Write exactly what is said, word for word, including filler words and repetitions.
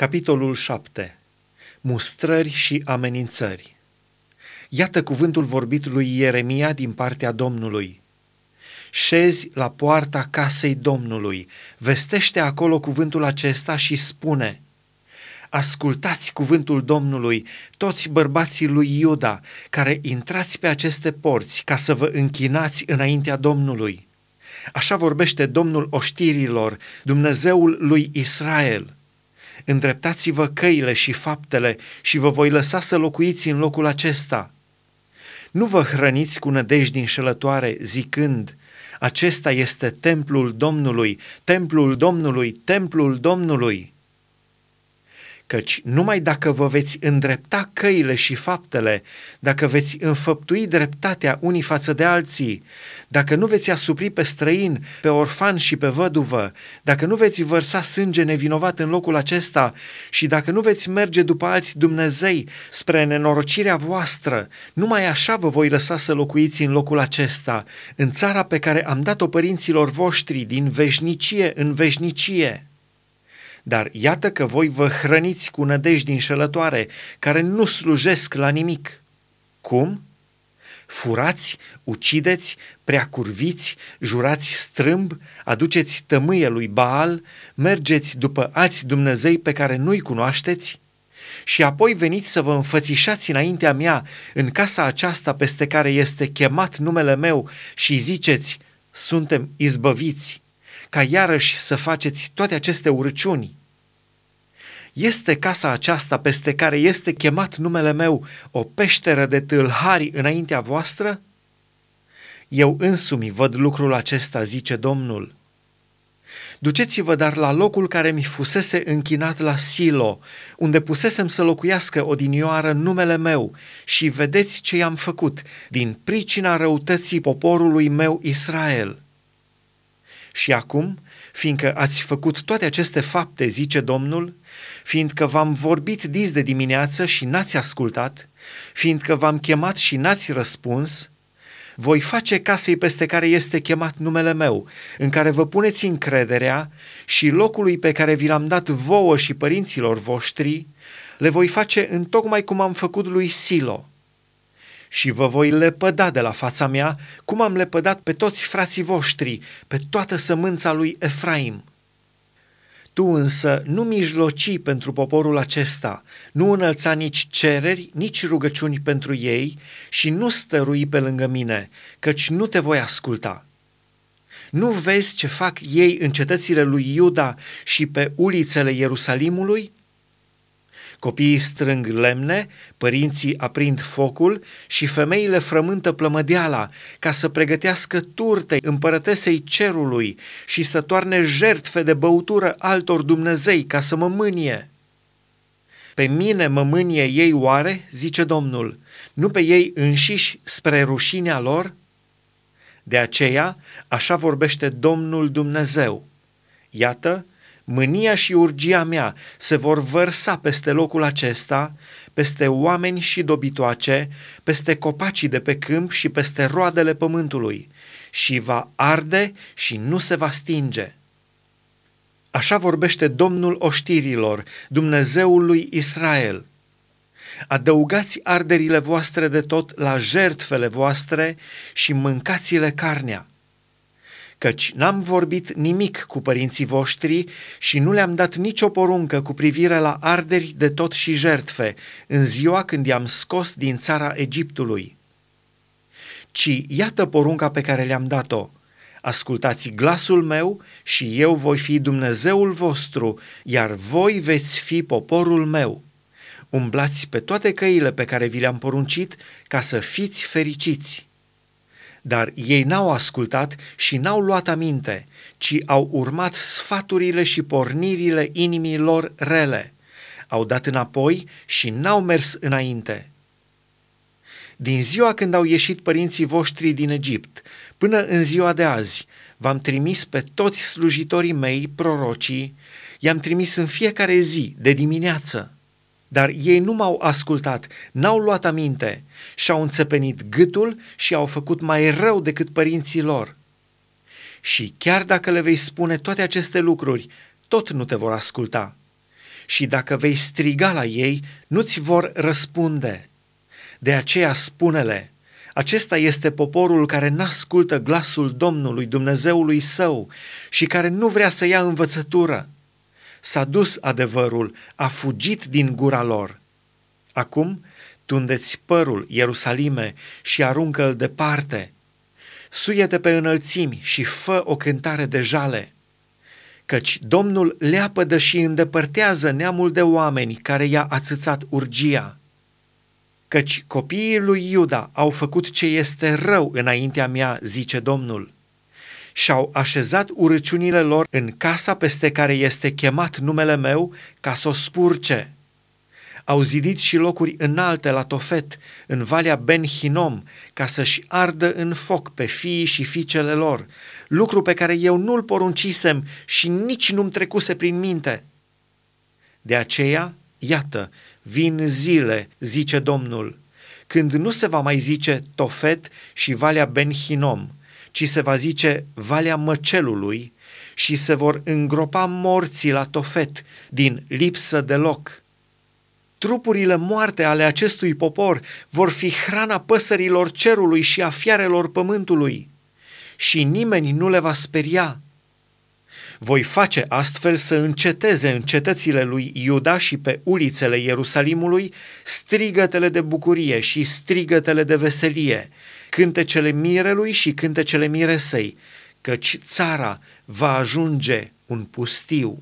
Capitolul șapte. Mustrări și amenințări. Iată cuvântul vorbit lui Ieremia din partea Domnului. Șezi la poarta casei Domnului, vestește acolo cuvântul acesta și spune: ascultați cuvântul Domnului, toți bărbații lui Iuda, care intrați pe aceste porți ca să vă închinați înaintea Domnului. Așa vorbește Domnul oștirilor, Dumnezeul lui Israel. Îndreptați-vă căile și faptele și vă voi lăsa să locuiți în locul acesta. Nu vă hrăniți cu nădejdi înșelătoare, zicând: acesta este templul Domnului, templul Domnului, templul Domnului. Căci numai dacă vă veți îndrepta căile și faptele, dacă veți înfăptui dreptatea unii față de alții, dacă nu veți asupri pe străin, pe orfan și pe văduvă, dacă nu veți vărsa sânge nevinovat în locul acesta și dacă nu veți merge după alți Dumnezei spre nenorocirea voastră, numai așa vă voi lăsa să locuiți în locul acesta, în țara pe care am dat-o părinților voștri din veșnicie în veșnicie. Dar iată că voi vă hrăniți cu nădejdi înșelătoare, care nu slujesc la nimic. Cum? Furați, ucideți, preacurviți, jurați strâmb, aduceți tămâie lui Baal, mergeți după alți Dumnezei pe care nu-i cunoașteți și apoi veniți să vă înfățișați înaintea mea în casa aceasta peste care este chemat numele meu și ziceți: suntem izbăviți, ca iarăși să faceți toate aceste urăciuni. Este casa aceasta peste care este chemat numele meu o peșteră de tâlhari înaintea voastră? Eu însumi văd lucrul acesta, zice Domnul. Duceți-vă dar la locul care mi fusese închinat la Silo, unde pusesem să locuiască odinioară numele meu, și vedeți ce i-am făcut din pricina răutății poporului meu Israel. Și acum, fiindcă ați făcut toate aceste fapte, zice Domnul, fiindcă v-am vorbit dis de dimineață și n-ați ascultat, fiindcă v-am chemat și n-ați răspuns, voi face casei peste care este chemat numele meu, în care vă puneți încrederea, și locului pe care vi l-am dat vouă și părinților voștri, le voi face întocmai cum am făcut lui Silo. Și vă voi lepăda de la fața mea, cum am lepădat pe toți frații voștri, pe toată sămânța lui Efraim. Tu însă nu mijloci pentru poporul acesta, nu înălța nici cereri, nici rugăciuni pentru ei și nu stărui pe lângă mine, căci nu te voi asculta. Nu vezi ce fac ei în cetățile lui Iuda și pe ulițele Ierusalimului? Copiii strâng lemne, părinții aprind focul și femeile frământă plămădeala ca să pregătească turte împărătesei cerului și să toarne jertfe de băutură altor Dumnezei ca să mă mânie. Pe mine mă mânie ei oare, zice Domnul, nu pe ei înșiși spre rușinea lor? De aceea, așa vorbește Domnul Dumnezeu. Iată, mânia și urgia mea se vor vărsa peste locul acesta, peste oameni și dobitoace, peste copacii de pe câmp și peste roadele pământului, și va arde și nu se va stinge. Așa vorbește Domnul oștirilor, Dumnezeul lui Israel. Adăugați arderile voastre de tot la jertfele voastre și mâncați-le carnea. Căci n-am vorbit nimic cu părinții voștri și nu le-am dat nicio poruncă cu privire la arderi de tot și jertfe, în ziua când i-am scos din țara Egiptului. Ci iată porunca pe care le-am dat-o: ascultați glasul meu și eu voi fi Dumnezeul vostru, iar voi veți fi poporul meu. Umblați pe toate căile pe care vi le-am poruncit ca să fiți fericiți. Dar ei n-au ascultat și n-au luat aminte, ci au urmat sfaturile și pornirile inimii lor rele, au dat înapoi și n-au mers înainte. Din ziua când au ieșit părinții voștri din Egipt, până în ziua de azi, v-am trimis pe toți slujitorii mei, prorocii, i-am trimis în fiecare zi, de dimineață. Dar ei nu m-au ascultat, n-au luat aminte și-au înțepenit gâtul și au făcut mai rău decât părinții lor. Și chiar dacă le vei spune toate aceste lucruri, tot nu te vor asculta. și dacă vei striga la ei, nu-ți vor răspunde. De aceea spune-le, acesta este poporul care n-ascultă glasul Domnului, Dumnezeului său, și care nu vrea să ia învățătură. S-a dus adevărul, a fugit din gura lor. Acum tundeți părul, Ierusalime, și aruncă-l departe. Suie-te pe înălțimi și fă o cântare de jale. Căci Domnul leapădă și îndepărtează neamul de oameni care i-a ațățat urgia. Căci copiii lui Iuda au făcut ce este rău înaintea mea, zice Domnul. Și-au așezat urăciunile lor în casa peste care este chemat numele meu ca să o spurce. Au zidit și locuri înalte la Tofet, în valea Ben-Hinom, ca să-și ardă în foc pe fiii și fiicele lor, lucru pe care eu nu-l poruncisem și nici nu-mi trecuse prin minte. De aceea, iată, vin zile, zice Domnul, când nu se va mai zice Tofet și valea Ben-Hinom, ci se va zice valea măcelului și se vor îngropa morții la Tofet din lipsă de loc. Trupurile moarte ale acestui popor vor fi hrana păsărilor cerului și a fiarelor pământului și nimeni nu le va speria. Voi face astfel să înceteze în cetățile lui Iuda și pe ulițele Ierusalimului strigătele de bucurie și strigătele de veselie, cântecele mirelui și cântecele miresei, căci țara va ajunge un pustiu.